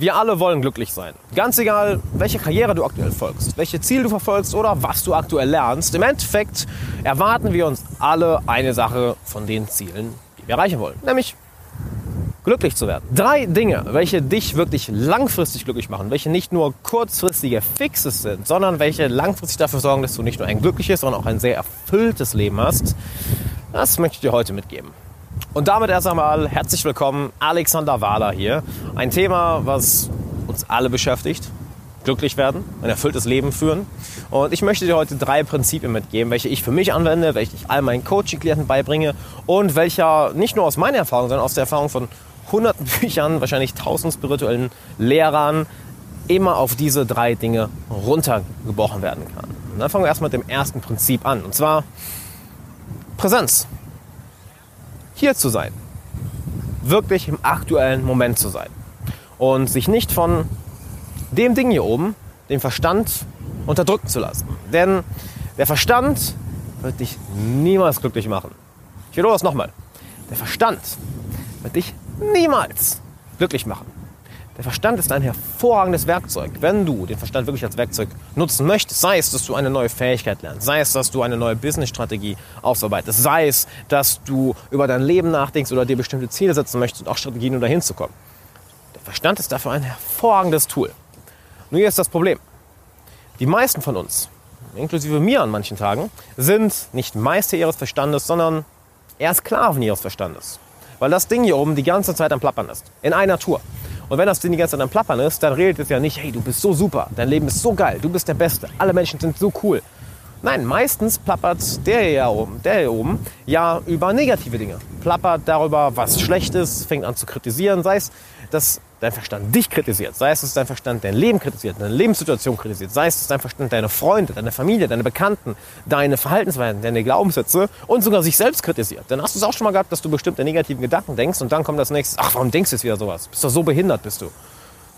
Wir alle wollen glücklich sein. Ganz egal, welche Karriere du aktuell folgst, welche Ziele du verfolgst oder was du aktuell lernst. Im Endeffekt erwarten wir uns alle eine Sache von den Zielen, die wir erreichen wollen. Nämlich glücklich zu werden. 3 Dinge, welche dich wirklich langfristig glücklich machen, welche nicht nur kurzfristige Fixes sind, sondern welche langfristig dafür sorgen, dass du nicht nur ein glückliches, sondern auch ein sehr erfülltes Leben hast. Das möchte ich dir heute mitgeben. Und damit erst einmal herzlich willkommen, Alexander Wahler hier. Ein Thema, was uns alle beschäftigt. Glücklich werden, ein erfülltes Leben führen. Und ich möchte dir heute 3 Prinzipien mitgeben, welche ich für mich anwende, welche ich all meinen Coaching-Klienten beibringe und welcher nicht nur aus meiner Erfahrung, sondern aus der Erfahrung von hunderten Büchern, wahrscheinlich 1000 spirituellen Lehrern, immer auf diese 3 Dinge runtergebrochen werden kann. Und dann fangen wir erst mit dem ersten Prinzip an, und zwar Präsenz. Hier zu sein, wirklich im aktuellen Moment zu sein und sich nicht von dem Ding hier oben, dem Verstand, unterdrücken zu lassen. Denn der Verstand wird dich niemals glücklich machen. Ich wiederhole es nochmal. Der Verstand wird dich niemals glücklich machen. Der Verstand ist ein hervorragendes Werkzeug. Wenn du den Verstand wirklich als Werkzeug nutzen möchtest, sei es, dass du eine neue Fähigkeit lernst, sei es, dass du eine neue Business-Strategie ausarbeitest, sei es, dass du über dein Leben nachdenkst oder dir bestimmte Ziele setzen möchtest und auch Strategien, um dahin zu kommen. Der Verstand ist dafür ein hervorragendes Tool. Nur hier ist das Problem. Die meisten von uns, inklusive mir an manchen Tagen, sind nicht Meister ihres Verstandes, sondern eher Sklaven ihres Verstandes. Weil das Ding hier oben die ganze Zeit am Plappern ist. In einer Tour. Und wenn das Ding die ganze Zeit am Plappern ist, dann redet es ja nicht, hey, du bist so super, dein Leben ist so geil, du bist der Beste, alle Menschen sind so cool. Nein, meistens plappert der hier oben ja über negative Dinge. Plappert darüber, was schlecht ist, fängt an zu kritisieren, sei es, dass dein Verstand dich kritisiert, sei es, dass dein Verstand dein Leben kritisiert, deine Lebenssituation kritisiert, sei es, dass dein Verstand deine Freunde, deine Familie, deine Bekannten, deine Verhaltensweisen, deine Glaubenssätze und sogar sich selbst kritisiert. Dann hast du es auch schon mal gehabt, dass du bestimmte negativen Gedanken denkst und dann kommt das nächste, ach, warum denkst du jetzt wieder sowas? Bist doch so behindert, bist du.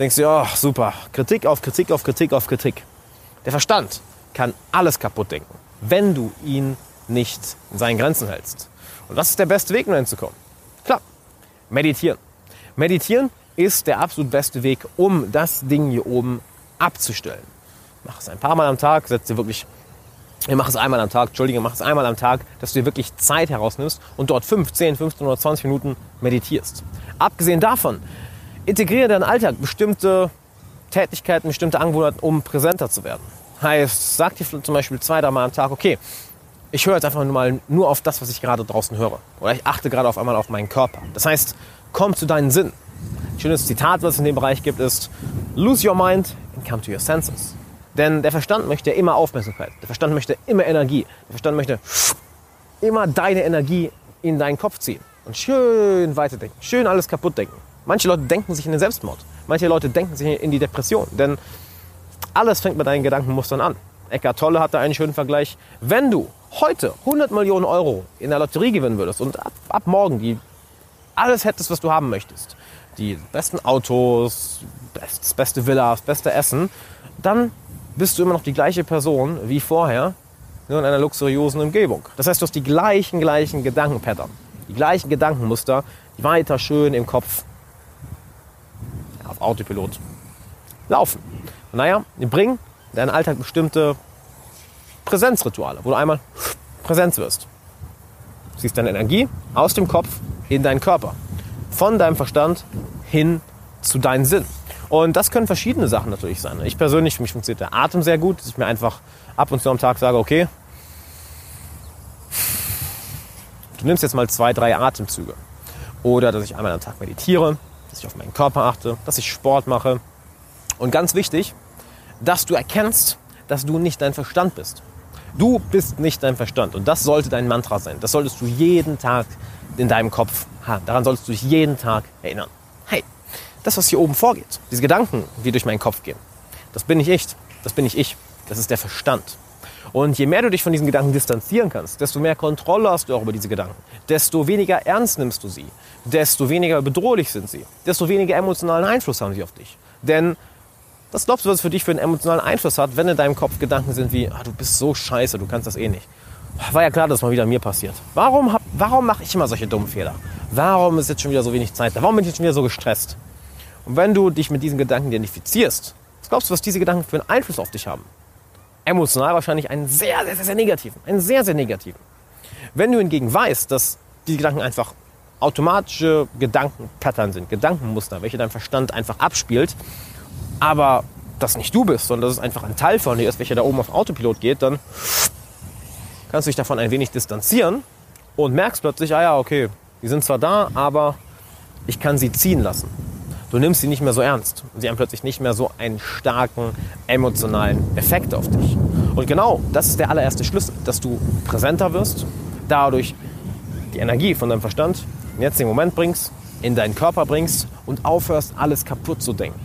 Denkst du, ja, super, Kritik auf Kritik auf Kritik auf Kritik. Der Verstand kann alles kaputt denken, wenn du ihn nicht in seinen Grenzen hältst. Und das ist der beste Weg, um hinzukommen. Klar, meditieren. Meditieren ist der absolut beste Weg, um das Ding hier oben abzustellen. Mach es ein paar Mal am Tag, mach es einmal am Tag, dass du dir wirklich Zeit herausnimmst und dort 5, 10, 15 oder 20 Minuten meditierst. Abgesehen davon, integriere in deinen Alltag bestimmte Tätigkeiten, bestimmte Angewohnheiten, um präsenter zu werden. Heißt, sag dir zum Beispiel 2, 3 Mal am Tag, okay, ich höre jetzt einfach nur auf das, was ich gerade draußen höre. Oder ich achte gerade auf einmal auf meinen Körper. Das heißt, komm zu deinen Sinnen. Ein schönes Zitat, was es in dem Bereich gibt, ist Lose your mind and come to your senses. Denn der Verstand möchte immer Aufmerksamkeit. Der Verstand möchte immer Energie. Der Verstand möchte immer deine Energie in deinen Kopf ziehen. Und schön weiterdenken. Schön alles kaputt denken. Manche Leute denken sich in den Selbstmord. Manche Leute denken sich in die Depression. Denn alles fängt mit deinen Gedankenmustern an. Eckart Tolle hat da einen schönen Vergleich. Wenn du heute 100 Millionen Euro in der Lotterie gewinnen würdest und ab morgen alles hättest, was du haben möchtest, die besten Autos, das beste Villa, das beste Essen, dann bist du immer noch die gleiche Person wie vorher, nur in einer luxuriösen Umgebung. Das heißt, du hast die gleichen Gedankenpattern, die gleichen Gedankenmuster, die weiter schön im Kopf auf Autopilot laufen. Naja, bring in deinen Alltag bestimmte Präsenzrituale, wo du einmal präsent wirst. Du ziehst deine Energie aus dem Kopf in deinen Körper. Von deinem Verstand hin zu deinen Sinn. Und das können verschiedene Sachen natürlich sein. Ich persönlich, für mich funktioniert der Atem sehr gut, dass ich mir einfach ab und zu am Tag sage, okay, du nimmst jetzt mal 2, 3 Atemzüge. Oder dass ich einmal am Tag meditiere, dass ich auf meinen Körper achte, dass ich Sport mache. Und ganz wichtig, dass du erkennst, dass du nicht dein Verstand bist. Du bist nicht dein Verstand. Und das sollte dein Mantra sein. Das solltest du jeden Tag in deinem Kopf haben. Daran solltest du dich jeden Tag erinnern. Hey, das, was hier oben vorgeht, diese Gedanken, die durch meinen Kopf gehen, das bin nicht ich. Das bin nicht ich. Das ist der Verstand. Und je mehr du dich von diesen Gedanken distanzieren kannst, desto mehr Kontrolle hast du auch über diese Gedanken. Desto weniger ernst nimmst du sie. Desto weniger bedrohlich sind sie. Desto weniger emotionalen Einfluss haben sie auf dich. Denn was glaubst du, was es für dich für einen emotionalen Einfluss hat, wenn in deinem Kopf Gedanken sind wie, ah, du bist so scheiße, du kannst das eh nicht. War ja klar, dass es mal wieder mir passiert. Warum mache ich immer solche dummen Fehler? Warum ist jetzt schon wieder so wenig Zeit da? Warum bin ich jetzt schon wieder so gestresst? Und wenn du dich mit diesen Gedanken identifizierst, was glaubst du, was diese Gedanken für einen Einfluss auf dich haben? Emotional wahrscheinlich einen sehr, sehr negativen. Wenn du hingegen weißt, dass die Gedanken einfach automatische Gedankenpattern sind, Gedankenmuster, welche dein Verstand einfach abspielt, aber das nicht du bist, sondern das ist einfach ein Teil von dir ist, welcher da oben auf Autopilot geht, dann kannst du dich davon ein wenig distanzieren und merkst plötzlich, ah ja, okay, die sind zwar da, aber ich kann sie ziehen lassen. Du nimmst sie nicht mehr so ernst. Sie haben plötzlich nicht mehr so einen starken emotionalen Effekt auf dich. Und genau, das ist der allererste Schlüssel, dass du präsenter wirst, dadurch die Energie von deinem Verstand in jetzt den Moment bringst, in deinen Körper bringst und aufhörst, alles kaputt zu denken.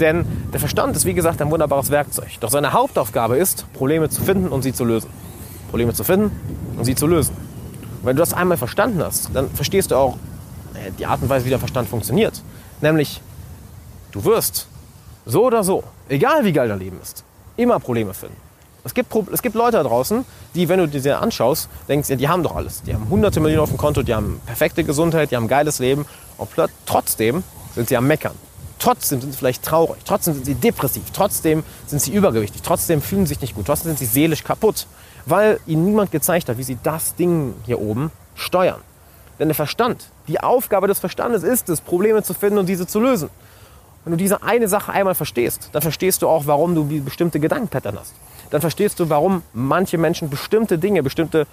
Denn der Verstand ist, wie gesagt, ein wunderbares Werkzeug. Doch seine Hauptaufgabe ist, Probleme zu finden und sie zu lösen. Und wenn du das einmal verstanden hast, dann verstehst du auch die Art und Weise, wie der Verstand funktioniert. Nämlich, du wirst so oder so, egal wie geil dein Leben ist, immer Probleme finden. Es gibt Leute da draußen, die, wenn du dir anschaust, denkst, ja, die haben doch alles. Die haben hunderte Millionen auf dem Konto, die haben perfekte Gesundheit, die haben ein geiles Leben. Und trotzdem sind sie am Meckern. Trotzdem sind sie vielleicht traurig. Trotzdem sind sie depressiv. Trotzdem sind sie übergewichtig. Trotzdem fühlen sie sich nicht gut. Trotzdem sind sie seelisch kaputt. Weil ihnen niemand gezeigt hat, wie sie das Ding hier oben steuern. Denn der Verstand, die Aufgabe des Verstandes ist es, Probleme zu finden und diese zu lösen. Wenn du diese eine Sache einmal verstehst, dann verstehst du auch, warum du bestimmte Gedankenpattern hast. Dann verstehst du, warum manche Menschen bestimmte Dinge, bestimmte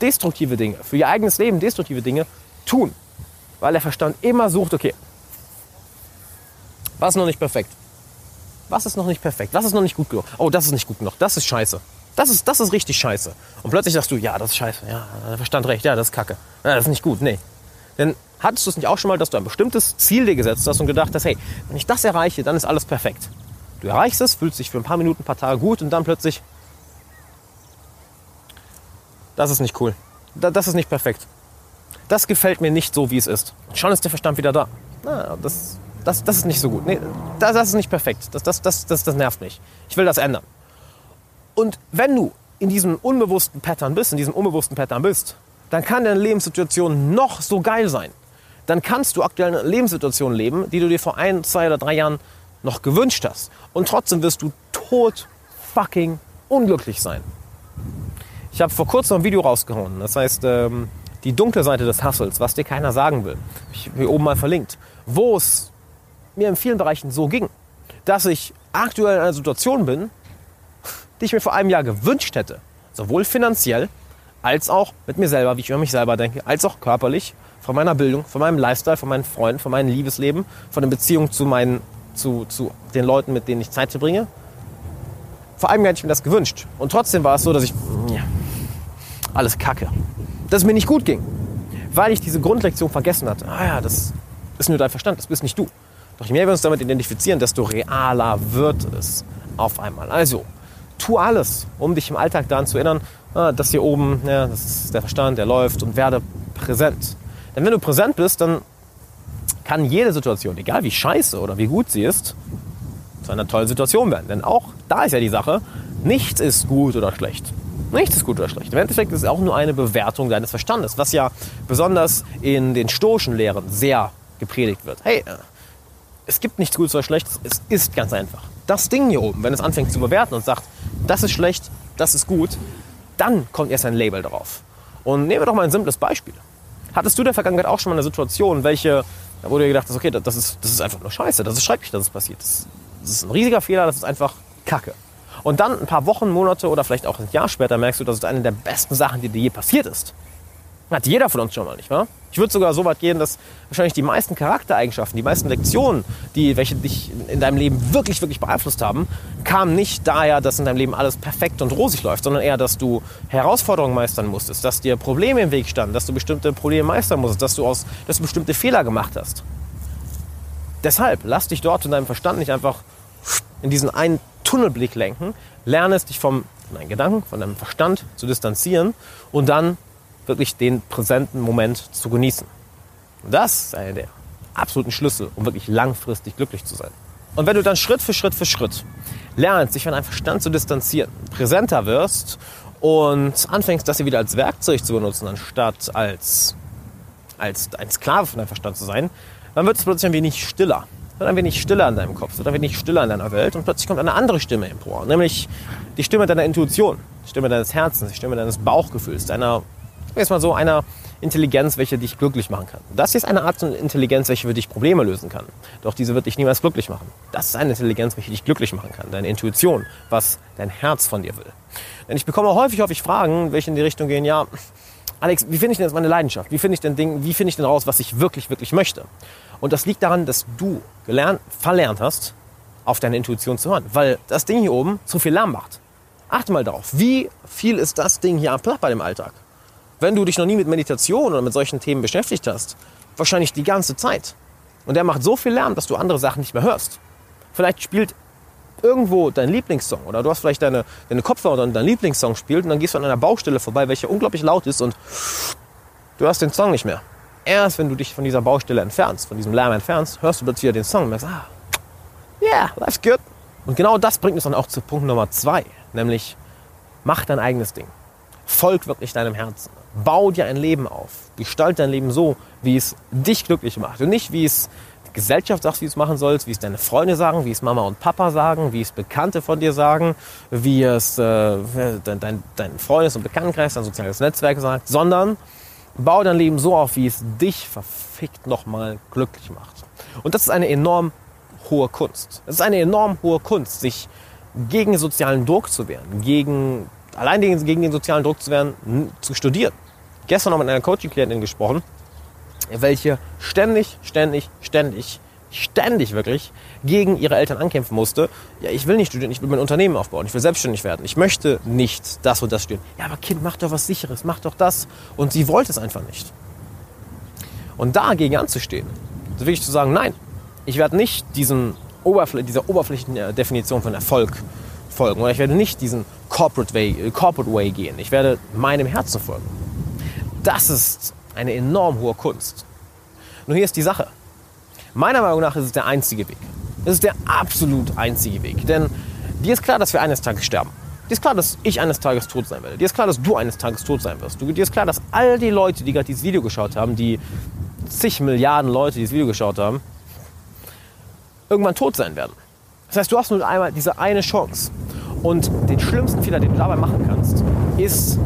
destruktive Dinge, für ihr eigenes Leben destruktive Dinge tun. Weil der Verstand immer sucht, okay, was ist noch nicht perfekt? Was ist noch nicht perfekt? Was ist noch nicht gut genug? Oh, das ist nicht gut genug. Das ist scheiße. Das ist richtig scheiße. Und plötzlich sagst du, ja, das ist scheiße. Ja, der Verstand recht. Ja, das ist kacke. Ja, das ist nicht gut. Nee. Denn hattest du es nicht auch schon mal, dass du ein bestimmtes Ziel dir gesetzt hast und gedacht hast, hey, wenn ich das erreiche, dann ist alles perfekt. Du erreichst es, fühlst dich für ein paar Minuten, ein paar Tage gut und dann plötzlich, das ist nicht cool, das ist nicht perfekt, das gefällt mir nicht so, wie es ist. Und schon ist der Verstand wieder da. Na, das ist nicht so gut, nee, das ist nicht perfekt, das nervt mich, ich will das ändern. Und wenn du in diesem unbewussten Pattern bist, dann kann deine Lebenssituation noch so geil sein. Dann kannst du aktuell eine Lebenssituation leben, die du dir vor 1, 2 oder 3 Jahren noch gewünscht hast. Und trotzdem wirst du tot fucking unglücklich sein. Ich habe vor kurzem ein Video rausgehauen. Das heißt, die dunkle Seite des Hustles, was dir keiner sagen will. Ich habe hier oben mal verlinkt. Wo es mir in vielen Bereichen so ging, dass ich aktuell in einer Situation bin, die ich mir vor einem Jahr gewünscht hätte. Sowohl finanziell, als auch mit mir selber, wie ich über mich selber denke, als auch körperlich, von meiner Bildung, von meinem Lifestyle, von meinen Freunden, von meinem Liebesleben, von den Beziehungen zu meinen zu den Leuten, mit denen ich Zeit verbringe. Vor allem hätte ich mir das gewünscht. Und trotzdem war es so, dass ich, ja, alles kacke. Dass es mir nicht gut ging, weil ich diese Grundlektion vergessen hatte. Ah ja, das ist nur dein Verstand, das bist nicht du. Doch je mehr wir uns damit identifizieren, desto realer wird es auf einmal. Also, tu alles, um dich im Alltag daran zu erinnern, das hier oben, ja, das ist der Verstand, der läuft, und werde präsent. Denn wenn du präsent bist, dann kann jede Situation, egal wie scheiße oder wie gut sie ist, zu einer tollen Situation werden. Denn auch da ist ja die Sache, nichts ist gut oder schlecht. Im Endeffekt ist es auch nur eine Bewertung deines Verstandes, was ja besonders in den stoischen Lehren sehr gepredigt wird. Hey, es gibt nichts Gutes oder Schlechtes, es ist ganz einfach. Das Ding hier oben, wenn es anfängt zu bewerten und sagt, das ist schlecht, das ist gut, dann kommt erst ein Label drauf. Und nehmen wir doch mal ein simples Beispiel. Hattest du in der Vergangenheit auch schon mal eine Situation, da wurde dir gedacht, okay, das ist einfach nur Scheiße, das ist schrecklich, dass es passiert. Das ist ein riesiger Fehler, das ist einfach Kacke. Und dann ein paar Wochen, Monate oder vielleicht auch ein Jahr später merkst du, das ist eine der besten Sachen, die dir je passiert ist. Hat jeder von uns schon mal, nicht wahr? Ich würde sogar so weit gehen, dass wahrscheinlich die meisten Charaktereigenschaften, die meisten Lektionen, welche dich in deinem Leben wirklich, wirklich beeinflusst haben, kamen nicht daher, dass in deinem Leben alles perfekt und rosig läuft, sondern eher, dass du Herausforderungen meistern musstest, dass dir Probleme im Weg standen, dass du bestimmte Probleme meistern musstest, dass du bestimmte Fehler gemacht hast. Deshalb, lass dich dort in deinem Verstand nicht einfach in diesen einen Tunnelblick lenken, lerne es, dich von deinen Gedanken, von deinem Verstand zu distanzieren und dann wirklich den präsenten Moment zu genießen. Und das ist einer der absoluten Schlüssel, um wirklich langfristig glücklich zu sein. Und wenn du dann Schritt für Schritt lernst, dich von deinem Verstand zu distanzieren, präsenter wirst und anfängst, das hier wieder als Werkzeug zu benutzen, anstatt als ein Sklave von deinem Verstand zu sein, dann wird es plötzlich ein wenig stiller. wird ein wenig stiller an deinem Kopf, wird ein wenig stiller an deiner Welt und plötzlich kommt eine andere Stimme empor, nämlich die Stimme deiner Intuition, die Stimme deines Herzens, die Stimme deines Bauchgefühls, deiner, jetzt mal so, einer Intelligenz, welche dich glücklich machen kann. Das hier ist eine Art von Intelligenz, welche für dich Probleme lösen kann. Doch diese wird dich niemals glücklich machen. Das ist eine Intelligenz, welche dich glücklich machen kann. Deine Intuition, was dein Herz von dir will. Denn ich bekomme häufig Fragen, welche in die Richtung gehen, ja, Alex, wie finde ich denn jetzt meine Leidenschaft? Wie finde ich denn raus, was ich wirklich möchte? Und das liegt daran, dass du verlernt hast, auf deine Intuition zu hören. Weil das Ding hier oben zu viel Lärm macht. Achte mal darauf, wie viel ist das Ding hier am Platz bei dem Alltag? Wenn du dich noch nie mit Meditation oder mit solchen Themen beschäftigt hast, wahrscheinlich die ganze Zeit. Und der macht so viel Lärm, dass du andere Sachen nicht mehr hörst. Vielleicht spielt irgendwo dein Lieblingssong oder du hast vielleicht deine Kopfhörer und dein Lieblingssong spielt und dann gehst du an einer Baustelle vorbei, welche unglaublich laut ist und du hörst den Song nicht mehr. Erst wenn du dich von dieser Baustelle entfernst, von diesem Lärm entfernst, hörst du plötzlich wieder den Song und merkst, yeah, life's good. Und genau das bringt uns dann auch zu Punkt Nummer 2, nämlich mach dein eigenes Ding. Folg wirklich deinem Herzen. Bau dir ein Leben auf. Gestalte dein Leben so, wie es dich glücklich macht. Und nicht, wie es die Gesellschaft sagt, wie es machen sollst, wie es deine Freunde sagen, wie es Mama und Papa sagen, wie es Bekannte von dir sagen, wie es dein Freundes- und Bekanntenkreis, dein soziales Netzwerk sagt, sondern bau dein Leben so auf, wie es dich verfickt nochmal glücklich macht. Und das ist eine enorm hohe Kunst. Es ist eine enorm hohe Kunst, sich gegen sozialen Druck zu wehren, gegen den sozialen Druck zu werden, zu studieren. Gestern noch mit einer Coaching-Klientin gesprochen, welche ständig wirklich gegen ihre Eltern ankämpfen musste. Ja, ich will nicht studieren, ich will mein Unternehmen aufbauen, ich will selbstständig werden, ich möchte nicht das und das studieren. Ja, aber Kind, mach doch was Sicheres, mach doch das. Und sie wollte es einfach nicht. Und dagegen anzustehen, wirklich zu sagen, nein, ich werde nicht dieser oberflächlichen Definition von Erfolg folgen oder ich werde nicht diesen Corporate Way gehen. Ich werde meinem Herzen folgen. Das ist eine enorm hohe Kunst. Nur hier ist die Sache. Meiner Meinung nach ist es der einzige Weg. Es ist der absolut einzige Weg. Denn dir ist klar, dass wir eines Tages sterben. Dir ist klar, dass ich eines Tages tot sein werde. Dir ist klar, dass du eines Tages tot sein wirst. Dir ist klar, dass all die Leute, die gerade dieses Video geschaut haben, die zig Milliarden Leute, die dieses Video geschaut haben, irgendwann tot sein werden. Das heißt, du hast nur einmal diese eine Chance. Und den schlimmsten Fehler, den du dabei machen kannst, ist,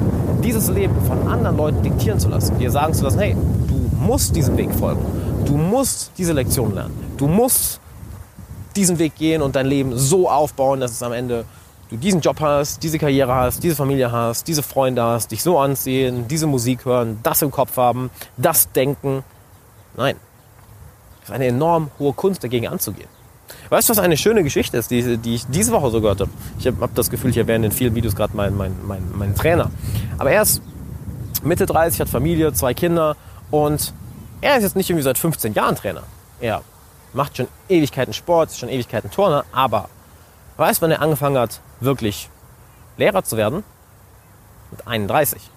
dieses Leben von anderen Leuten diktieren zu lassen. Dir sagen zu lassen, hey, du musst diesem Weg folgen. Du musst diese Lektion lernen. Du musst diesen Weg gehen und dein Leben so aufbauen, dass es am Ende du diesen Job hast, diese Karriere hast, diese Familie hast, diese Freunde hast, dich so anziehen, diese Musik hören, das im Kopf haben, das denken. Nein. Das ist eine enorm hohe Kunst, dagegen anzugehen. Weißt du, was eine schöne Geschichte ist, die ich diese Woche so gehört habe? Ich habe das Gefühl, ich erwähne in vielen Videos gerade meinen Trainer. Aber er ist Mitte 30, hat Familie, 2 Kinder und er ist jetzt nicht irgendwie seit 15 Jahren Trainer. Er macht schon Ewigkeiten Sport, ist schon Ewigkeiten Turner, aber weißt du, wann er angefangen hat, wirklich Lehrer zu werden? Mit 31.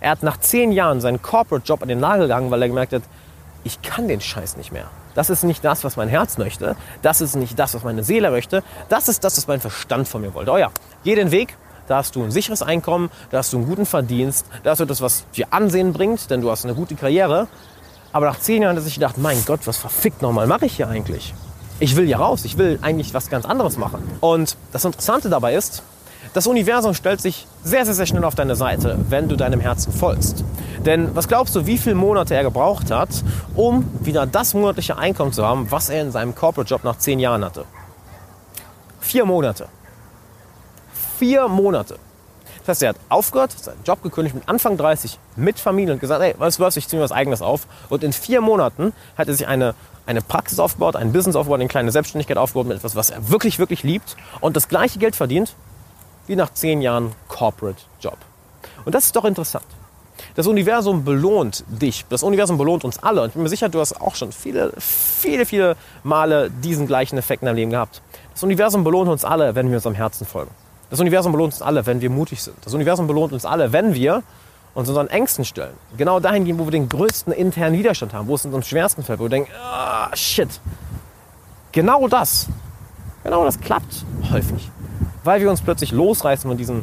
Er hat nach 10 Jahren seinen Corporate-Job an den Nagel gehangen, weil er gemerkt hat, ich kann den Scheiß nicht mehr. Das ist nicht das, was mein Herz möchte. Das ist nicht das, was meine Seele möchte. Das ist das, was mein Verstand von mir wollte. Oh ja, geh den Weg, da hast du ein sicheres Einkommen, da hast du einen guten Verdienst, da hast du das, was dir Ansehen bringt, denn du hast eine gute Karriere. Aber nach 10 Jahren hat er sich gedacht, mein Gott, was verfickt nochmal mache ich hier eigentlich? Ich will hier raus, ich will eigentlich was ganz anderes machen. Und das Interessante dabei ist, das Universum stellt sich sehr, sehr, sehr schnell auf deine Seite, wenn du deinem Herzen folgst. Denn was glaubst du, wie viele Monate er gebraucht hat, um wieder das monatliche Einkommen zu haben, was er in seinem Corporate-Job nach 10 Jahren hatte? 4 Monate. 4 Monate. Das heißt, er hat aufgehört, seinen Job gekündigt mit Anfang 30, mit Familie und gesagt, ey, weißt du was, ich ziehe mir was Eigenes auf. Und in 4 Monaten hat er sich eine Praxis aufgebaut, ein Business aufgebaut, eine kleine Selbstständigkeit aufgebaut mit etwas, was er wirklich, wirklich liebt und das gleiche Geld verdient, wie nach 10 Jahren Corporate-Job. Und das ist doch interessant. Das Universum belohnt dich. Das Universum belohnt uns alle. Und ich bin mir sicher, du hast auch schon viele Male diesen gleichen Effekt in deinem Leben gehabt. Das Universum belohnt uns alle, wenn wir unserem Herzen folgen. Das Universum belohnt uns alle, wenn wir mutig sind. Das Universum belohnt uns alle, wenn wir uns unseren Ängsten stellen. Genau dahin gehen, wo wir den größten internen Widerstand haben, wo es uns am schwersten fällt, wo wir denken, ah, shit. Genau das klappt häufig. Weil wir uns plötzlich losreißen von diesen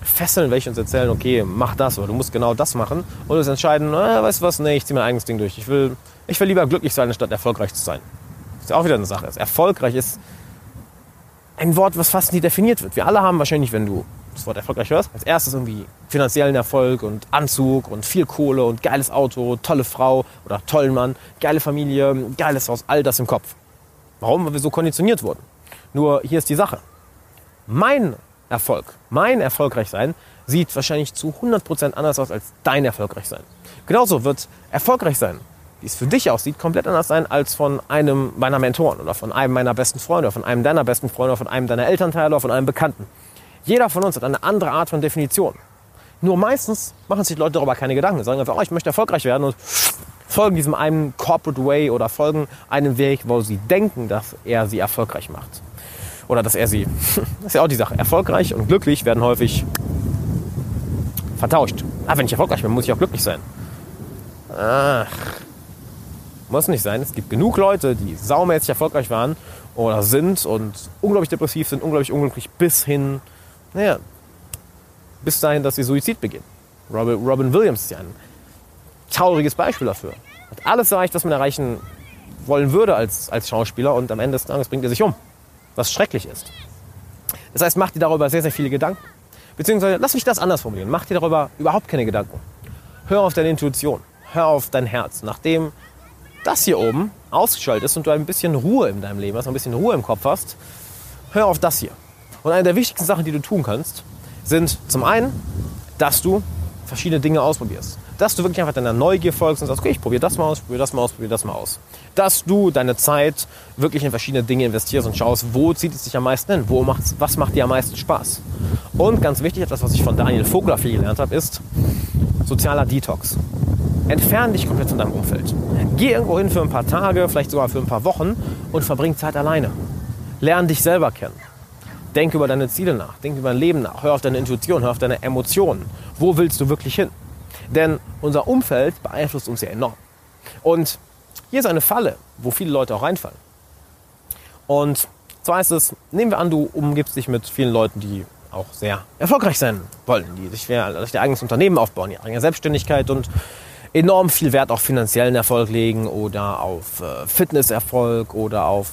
Fesseln, welche uns erzählen, okay, mach das, oder du musst genau das machen. Und uns entscheiden, weißt du was, nee, ich zieh mein eigenes Ding durch. Ich will lieber glücklich sein, anstatt erfolgreich zu sein. ist auch wieder eine Sache ist. Erfolgreich ist ein Wort, was fast nie definiert wird. Wir alle haben wahrscheinlich, wenn du das Wort erfolgreich hörst, als erstes irgendwie finanziellen Erfolg und Anzug und viel Kohle und geiles Auto, tolle Frau oder tollen Mann, geile Familie, geiles Haus, all das im Kopf. Warum? Weil wir so konditioniert wurden. Nur hier ist die Sache. Mein Erfolgreichsein sieht wahrscheinlich zu 100% anders aus als dein Erfolgreichsein. Genauso wird Erfolgreichsein, wie es für dich aussieht, komplett anders sein als von einem meiner Mentoren oder von einem meiner besten Freunde oder von einem deiner besten Freunde oder von einem deiner Elternteile oder von einem Bekannten. Jeder von uns hat eine andere Art von Definition. Nur meistens machen sich Leute darüber keine Gedanken. Sie sagen einfach, oh, ich möchte erfolgreich werden und folgen diesem einen Corporate Way oder folgen einem Weg, wo sie denken, dass er sie erfolgreich macht. Oder dass er sie, das ist ja auch die Sache, erfolgreich und glücklich werden häufig vertauscht. Ah, wenn ich erfolgreich bin, muss ich auch glücklich sein. Ach, muss nicht sein. Es gibt genug Leute, die saumäßig erfolgreich waren oder sind und unglaublich depressiv sind, unglaublich unglücklich bis dahin, dass sie Suizid begehen. Robin Williams ist ja ein trauriges Beispiel dafür. Hat alles erreicht, was man erreichen wollen würde als Schauspieler und am Ende des Tages bringt er sich um. Was schrecklich ist. Das heißt, mach dir darüber sehr, sehr viele Gedanken. Beziehungsweise, lass mich das anders formulieren. Mach dir darüber überhaupt keine Gedanken. Hör auf deine Intuition. Hör auf dein Herz. Nachdem das hier oben ausgeschaltet ist und du ein bisschen Ruhe in deinem Leben hast, ein bisschen Ruhe im Kopf hast, hör auf das hier. Und eine der wichtigsten Sachen, die du tun kannst, sind zum einen, dass du verschiedene Dinge ausprobierst. Dass du wirklich einfach deiner Neugier folgst und sagst, okay, ich probiere das mal aus, probiere das mal aus, probiere das mal aus. Dass du deine Zeit wirklich in verschiedene Dinge investierst und schaust, wo zieht es dich am meisten hin, was macht dir am meisten Spaß. Und ganz wichtig, etwas, was ich von Daniel Vogler viel gelernt habe, ist sozialer Detox. Entferne dich komplett von deinem Umfeld. Geh irgendwo hin für ein paar Tage, vielleicht sogar für ein paar Wochen und verbring Zeit alleine. Lerne dich selber kennen. Denk über deine Ziele nach, denk über dein Leben nach, hör auf deine Intuition, hör auf deine Emotionen. Wo willst du wirklich hin? Denn unser Umfeld beeinflusst uns ja enorm. Und hier ist eine Falle, wo viele Leute auch reinfallen. Und zwar ist es, nehmen wir an, du umgibst dich mit vielen Leuten, die auch sehr erfolgreich sein wollen, die sich ihr eigenes Unternehmen aufbauen, ihre eigene Selbstständigkeit und enorm viel Wert auf finanziellen Erfolg legen oder auf Fitnesserfolg oder auf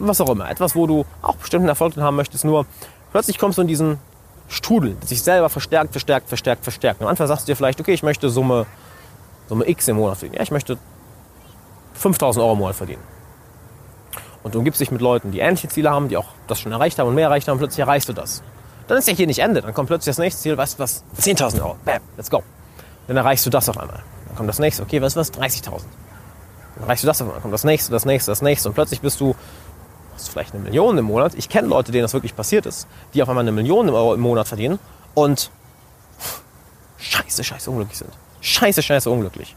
was auch immer. Etwas, wo du auch bestimmten Erfolg drin haben möchtest, nur plötzlich kommst du in diesen Strudel, sich selber verstärkt. Am Anfang sagst du dir vielleicht, okay, ich möchte Summe X im Monat verdienen. Ja, ich möchte 5.000 Euro im Monat verdienen. Und du umgibst dich mit Leuten, die ähnliche Ziele haben, die auch das schon erreicht haben und mehr erreicht haben, plötzlich erreichst du das. Dann ist ja hier nicht Ende, dann kommt plötzlich das nächste Ziel, weißt du was, 10.000 Euro, bam, let's go. Dann erreichst du das auf einmal. Dann kommt das nächste, okay, weißt du was, 30.000. Dann erreichst du das auf einmal, dann kommt das nächste und plötzlich bist du vielleicht 1 Million im Monat. Ich kenne Leute, denen das wirklich passiert ist, die auf einmal 1 Million Euro im Monat verdienen und scheiße unglücklich sind. Scheiße unglücklich.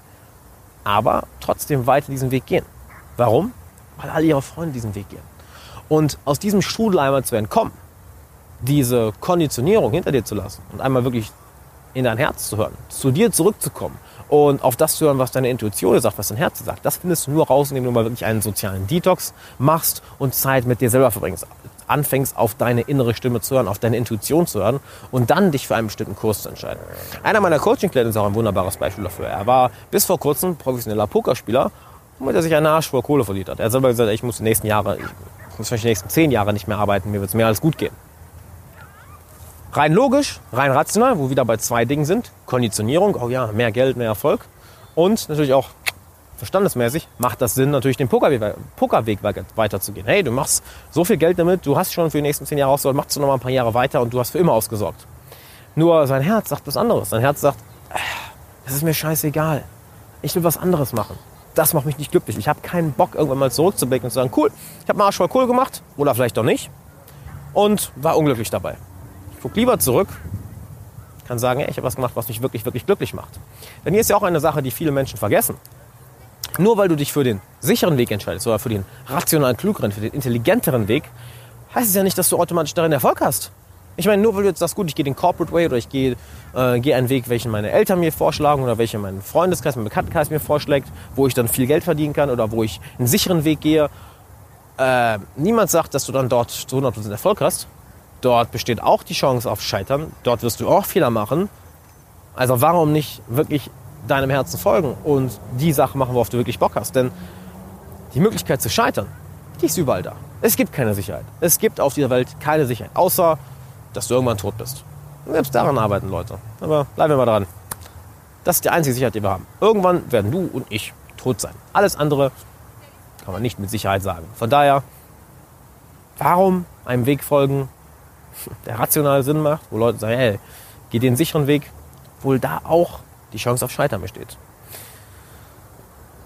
Aber trotzdem weiter diesen Weg gehen. Warum? Weil alle ihre Freunde diesen Weg gehen. Und aus diesem Strudel einmal zu entkommen, diese Konditionierung hinter dir zu lassen und einmal wirklich in dein Herz zu hören, zu dir zurückzukommen und auf das zu hören, was deine Intuition sagt, was dein Herz sagt, das findest du nur raus, indem du mal wirklich einen sozialen Detox machst und Zeit mit dir selber verbringst. Anfängst, auf deine innere Stimme zu hören, auf deine Intuition zu hören und dann dich für einen bestimmten Kurs zu entscheiden. Einer meiner Coaching-Klienten ist auch ein wunderbares Beispiel dafür. Er war bis vor kurzem professioneller Pokerspieler, womit er sich einen Arsch vor Kohle verdient hat. Er hat selber gesagt, ich muss die nächsten 10 Jahre nicht mehr arbeiten, mir wird es mehr als gut gehen. Rein logisch, rein rational, wo wir wieder bei 2 Dingen sind. Konditionierung, oh ja, mehr Geld, mehr Erfolg. Und natürlich auch verstandesmäßig macht das Sinn, natürlich den Pokerweg weiterzugehen. Hey, du machst so viel Geld damit, du hast schon für die nächsten 10 Jahre ausgesorgt, machst du noch mal ein paar Jahre weiter und du hast für immer ausgesorgt. Nur sein Herz sagt was anderes. Sein Herz sagt, das ist mir scheißegal. Ich will was anderes machen. Das macht mich nicht glücklich. Ich habe keinen Bock, irgendwann mal zurückzublicken und zu sagen, cool, ich habe mal Arsch voll cool gemacht oder vielleicht doch nicht und war unglücklich dabei. Guck lieber zurück, kann sagen, ich habe was gemacht, was mich wirklich, wirklich glücklich macht. Denn hier ist ja auch eine Sache, die viele Menschen vergessen. Nur weil du dich für den sicheren Weg entscheidest oder für den rational klügeren, für den intelligenteren Weg, heißt es ja nicht, dass du automatisch darin Erfolg hast. Ich meine, nur weil du jetzt sagst, gut, ich gehe den Corporate Way oder ich gehe einen Weg, welchen meine Eltern mir vorschlagen oder welchen mein Freundeskreis, mein Bekanntenkreis mir vorschlägt, wo ich dann viel Geld verdienen kann oder wo ich einen sicheren Weg gehe. Niemand sagt, dass du dann dort zu 100% Erfolg hast. Dort besteht auch die Chance auf Scheitern. Dort wirst du auch Fehler machen. Also warum nicht wirklich deinem Herzen folgen und die Sache machen, worauf du wirklich Bock hast? Denn die Möglichkeit zu scheitern Die ist überall da. Es gibt keine Sicherheit. Es gibt auf dieser Welt keine Sicherheit, außer, dass du irgendwann tot bist. Selbst daran arbeiten Leute. Aber bleiben wir mal dran. Das ist die einzige Sicherheit, die wir haben. Irgendwann werden du und ich tot sein. Alles andere kann man nicht mit Sicherheit sagen. Von daher, warum einem Weg folgen, der rational Sinn macht, wo Leute sagen, hey, geh den sicheren Weg, obwohl da auch die Chance auf Scheitern besteht.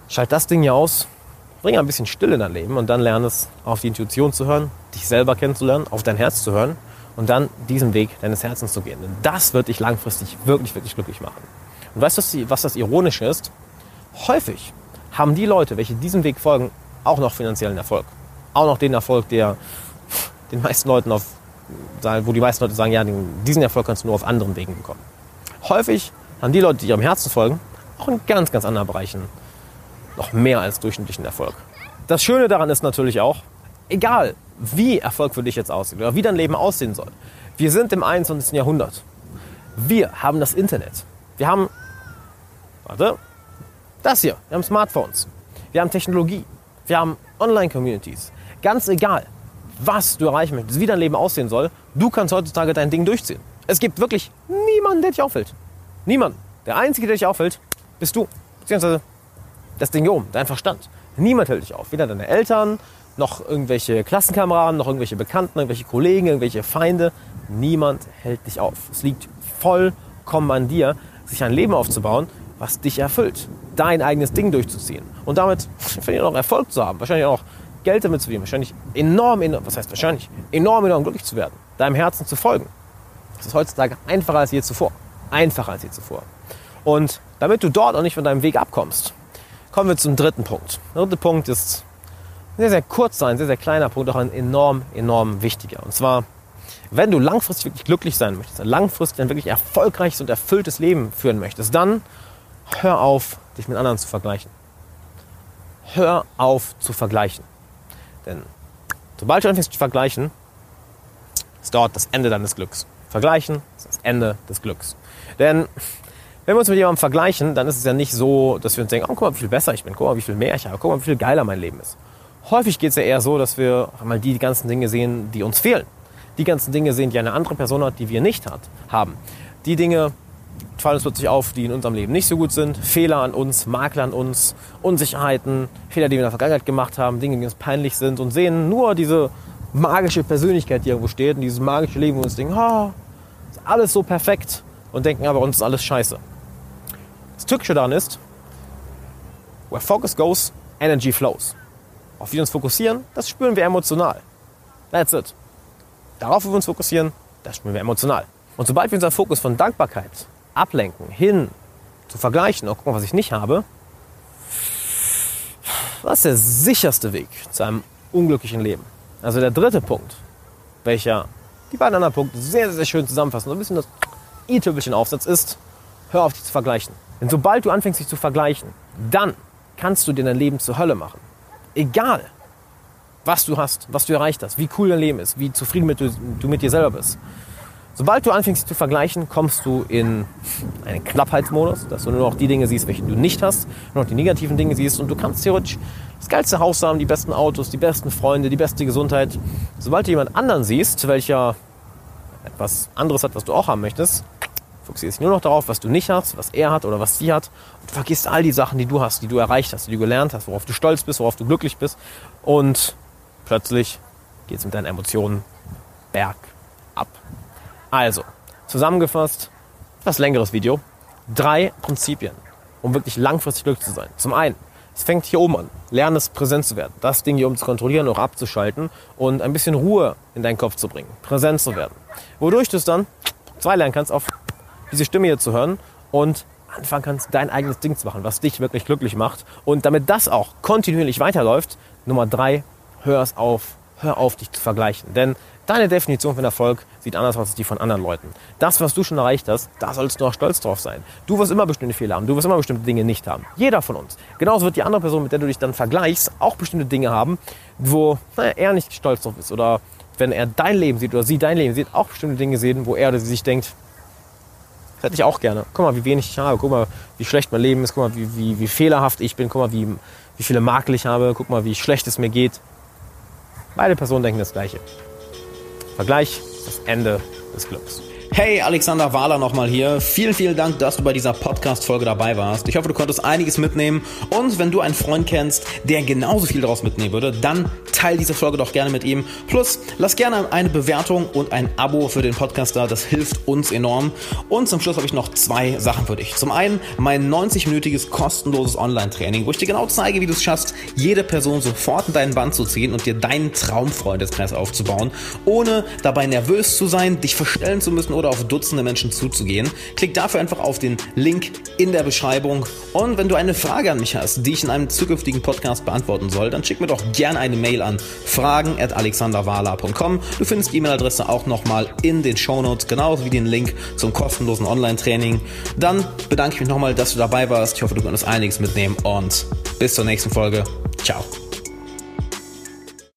Schalt das Ding hier aus, bring ein bisschen Stille in dein Leben und dann lerne es, auf die Intuition zu hören, dich selber kennenzulernen, auf dein Herz zu hören und dann diesen Weg deines Herzens zu gehen. Denn das wird dich langfristig wirklich, wirklich glücklich machen. Und weißt du, was das Ironische ist? Häufig haben die Leute, welche diesem Weg folgen, auch noch finanziellen Erfolg. Auch noch den Erfolg, der den meisten Leuten wo die meisten Leute sagen, ja, diesen Erfolg kannst du nur auf anderen Wegen bekommen. Häufig haben die Leute, die ihrem Herzen folgen, auch in ganz, ganz anderen Bereichen noch mehr als durchschnittlichen Erfolg. Das Schöne daran ist natürlich auch, egal wie Erfolg für dich jetzt aussieht oder wie dein Leben aussehen soll, wir sind im 21. Jahrhundert. Wir haben das Internet. Wir haben, das hier. Wir haben Smartphones. Wir haben Technologie. Wir haben Online-Communities. Ganz egal, was du erreichen möchtest, wie dein Leben aussehen soll, du kannst heutzutage dein Ding durchziehen. Es gibt wirklich niemanden, der dich aufhält. Niemand. Der Einzige, der dich aufhält, bist du. Beziehungsweise das Ding hier oben, dein Verstand. Niemand hält dich auf. Weder deine Eltern, noch irgendwelche Klassenkameraden, noch irgendwelche Bekannten, irgendwelche Kollegen, irgendwelche Feinde. Niemand hält dich auf. Es liegt vollkommen an dir, sich ein Leben aufzubauen, was dich erfüllt. Dein eigenes Ding durchzuziehen. Und damit wahrscheinlich auch Erfolg zu haben. Wahrscheinlich auch Geld damit zu verdienen. Wahrscheinlich enorm glücklich zu werden. Deinem Herzen zu folgen. Das ist heutzutage einfacher als je zuvor. Und damit du dort auch nicht von deinem Weg abkommst, kommen wir zum dritten Punkt. Der dritte Punkt ist ein sehr, sehr kurzer, ein sehr, sehr kleiner Punkt, auch ein enorm wichtiger. Und zwar, wenn du langfristig wirklich glücklich sein möchtest, langfristig ein wirklich erfolgreiches und erfülltes Leben führen möchtest, dann hör auf, dich mit anderen zu vergleichen. Hör auf zu vergleichen. Denn sobald du anfängst zu vergleichen, ist dort das Ende deines Glücks. Vergleichen ist das Ende des Glücks. Denn wenn wir uns mit jemandem vergleichen, dann ist es ja nicht so, dass wir uns denken, oh, guck mal, wie viel besser ich bin, guck mal, wie viel mehr ich habe, guck mal, wie viel geiler mein Leben ist. Häufig geht es ja eher so, dass wir einmal die ganzen Dinge sehen, die uns fehlen. Die ganzen Dinge sehen, die eine andere Person hat, die wir nicht haben. Die Dinge fallen uns plötzlich auf, die in unserem Leben nicht so gut sind. Fehler an uns, Makel an uns, Unsicherheiten, Fehler, die wir in der Vergangenheit gemacht haben, Dinge, die uns peinlich sind und sehen nur diese magische Persönlichkeit, die irgendwo steht und dieses magische Leben, wo wir uns denken, oh, alles so perfekt und denken, aber uns ist alles scheiße. Das Tückische daran ist, where focus goes, energy flows. Auf wie wir uns fokussieren, das spüren wir emotional. That's it. Darauf, wo wir uns fokussieren, das spüren wir emotional. Und sobald wir unseren Fokus von Dankbarkeit ablenken, hin zu vergleichen, oh, guck mal, was ich nicht habe, das ist der sicherste Weg zu einem unglücklichen Leben. Also der dritte Punkt, welcher die beiden anderen Punkte sehr, sehr schön zusammenfassen. So ein bisschen das i-Tüpfelchen Aufsatz ist, hör auf, dich zu vergleichen. Denn sobald du anfängst, dich zu vergleichen, dann kannst du dir dein Leben zur Hölle machen. Egal, was du hast, was du erreicht hast, wie cool dein Leben ist, wie zufrieden du mit dir selber bist. Sobald du anfängst, dich zu vergleichen, kommst du in einen Knappheitsmodus, dass du nur noch die Dinge siehst, welche du nicht hast, nur noch die negativen Dinge siehst und du kannst theoretisch das geilste Haus haben, die besten Autos, die besten Freunde, die beste Gesundheit. Sobald du jemand anderen siehst, welcher etwas anderes hat, was du auch haben möchtest, fokussierst dich nur noch darauf, was du nicht hast, was er hat oder was sie hat und du vergisst all die Sachen, die du hast, die du erreicht hast, die du gelernt hast, worauf du stolz bist, worauf du glücklich bist und plötzlich geht es mit deinen Emotionen bergab. Also, zusammengefasst, etwas längeres Video, 3 Prinzipien, um wirklich langfristig glücklich zu sein. Zum einen, es fängt hier oben an. Lerne es, präsent zu werden. Das Ding hier oben zu kontrollieren, auch abzuschalten und ein bisschen Ruhe in deinen Kopf zu bringen. Präsent zu werden. Wodurch du es dann zwei lernen kannst, auf diese Stimme hier zu hören und anfangen kannst, dein eigenes Ding zu machen, was dich wirklich glücklich macht. Und damit das auch kontinuierlich weiterläuft, Nummer 3, hör auf, dich zu vergleichen. Denn deine Definition von Erfolg sieht anders aus als die von anderen Leuten. Das, was du schon erreicht hast, da sollst du auch stolz drauf sein. Du wirst immer bestimmte Fehler haben, du wirst immer bestimmte Dinge nicht haben. Jeder von uns. Genauso wird die andere Person, mit der du dich dann vergleichst, auch bestimmte Dinge haben, wo er nicht stolz drauf ist. Oder wenn er dein Leben sieht oder sie dein Leben sieht, auch bestimmte Dinge sehen, wo er oder sie sich denkt, das hätte ich auch gerne. Guck mal, wie wenig ich habe. Guck mal, wie schlecht mein Leben ist. Guck mal, wie fehlerhaft ich bin. Guck mal, wie viele Makel ich habe. Guck mal, wie schlecht es mir geht. Beide Personen denken das Gleiche. Vergleich, das Ende des Glücks. Hey, Alexander Wahler nochmal hier. Vielen, vielen Dank, dass du bei dieser Podcast-Folge dabei warst. Ich hoffe, du konntest einiges mitnehmen. Und wenn du einen Freund kennst, der genauso viel daraus mitnehmen würde, dann teile diese Folge doch gerne mit ihm. Plus, lass gerne eine Bewertung und ein Abo für den Podcast da. Das hilft uns enorm. Und zum Schluss habe ich noch zwei Sachen für dich. Zum einen mein 90-minütiges kostenloses Online-Training, wo ich dir genau zeige, wie du es schaffst, jede Person sofort in deinen Bann zu ziehen und dir deinen Traumfreundeskreis aufzubauen, ohne dabei nervös zu sein, dich verstellen zu müssen oder auf Dutzende Menschen zuzugehen. Klick dafür einfach auf den Link in der Beschreibung. Und wenn du eine Frage an mich hast, die ich in einem zukünftigen Podcast beantworten soll, dann schick mir doch gerne eine Mail an fragen@alexanderwahler.com. Du findest die E-Mail-Adresse auch nochmal in den Shownotes, genauso wie den Link zum kostenlosen Online-Training. Dann bedanke ich mich nochmal, dass du dabei warst. Ich hoffe, du konntest einiges mitnehmen und bis zur nächsten Folge. Ciao.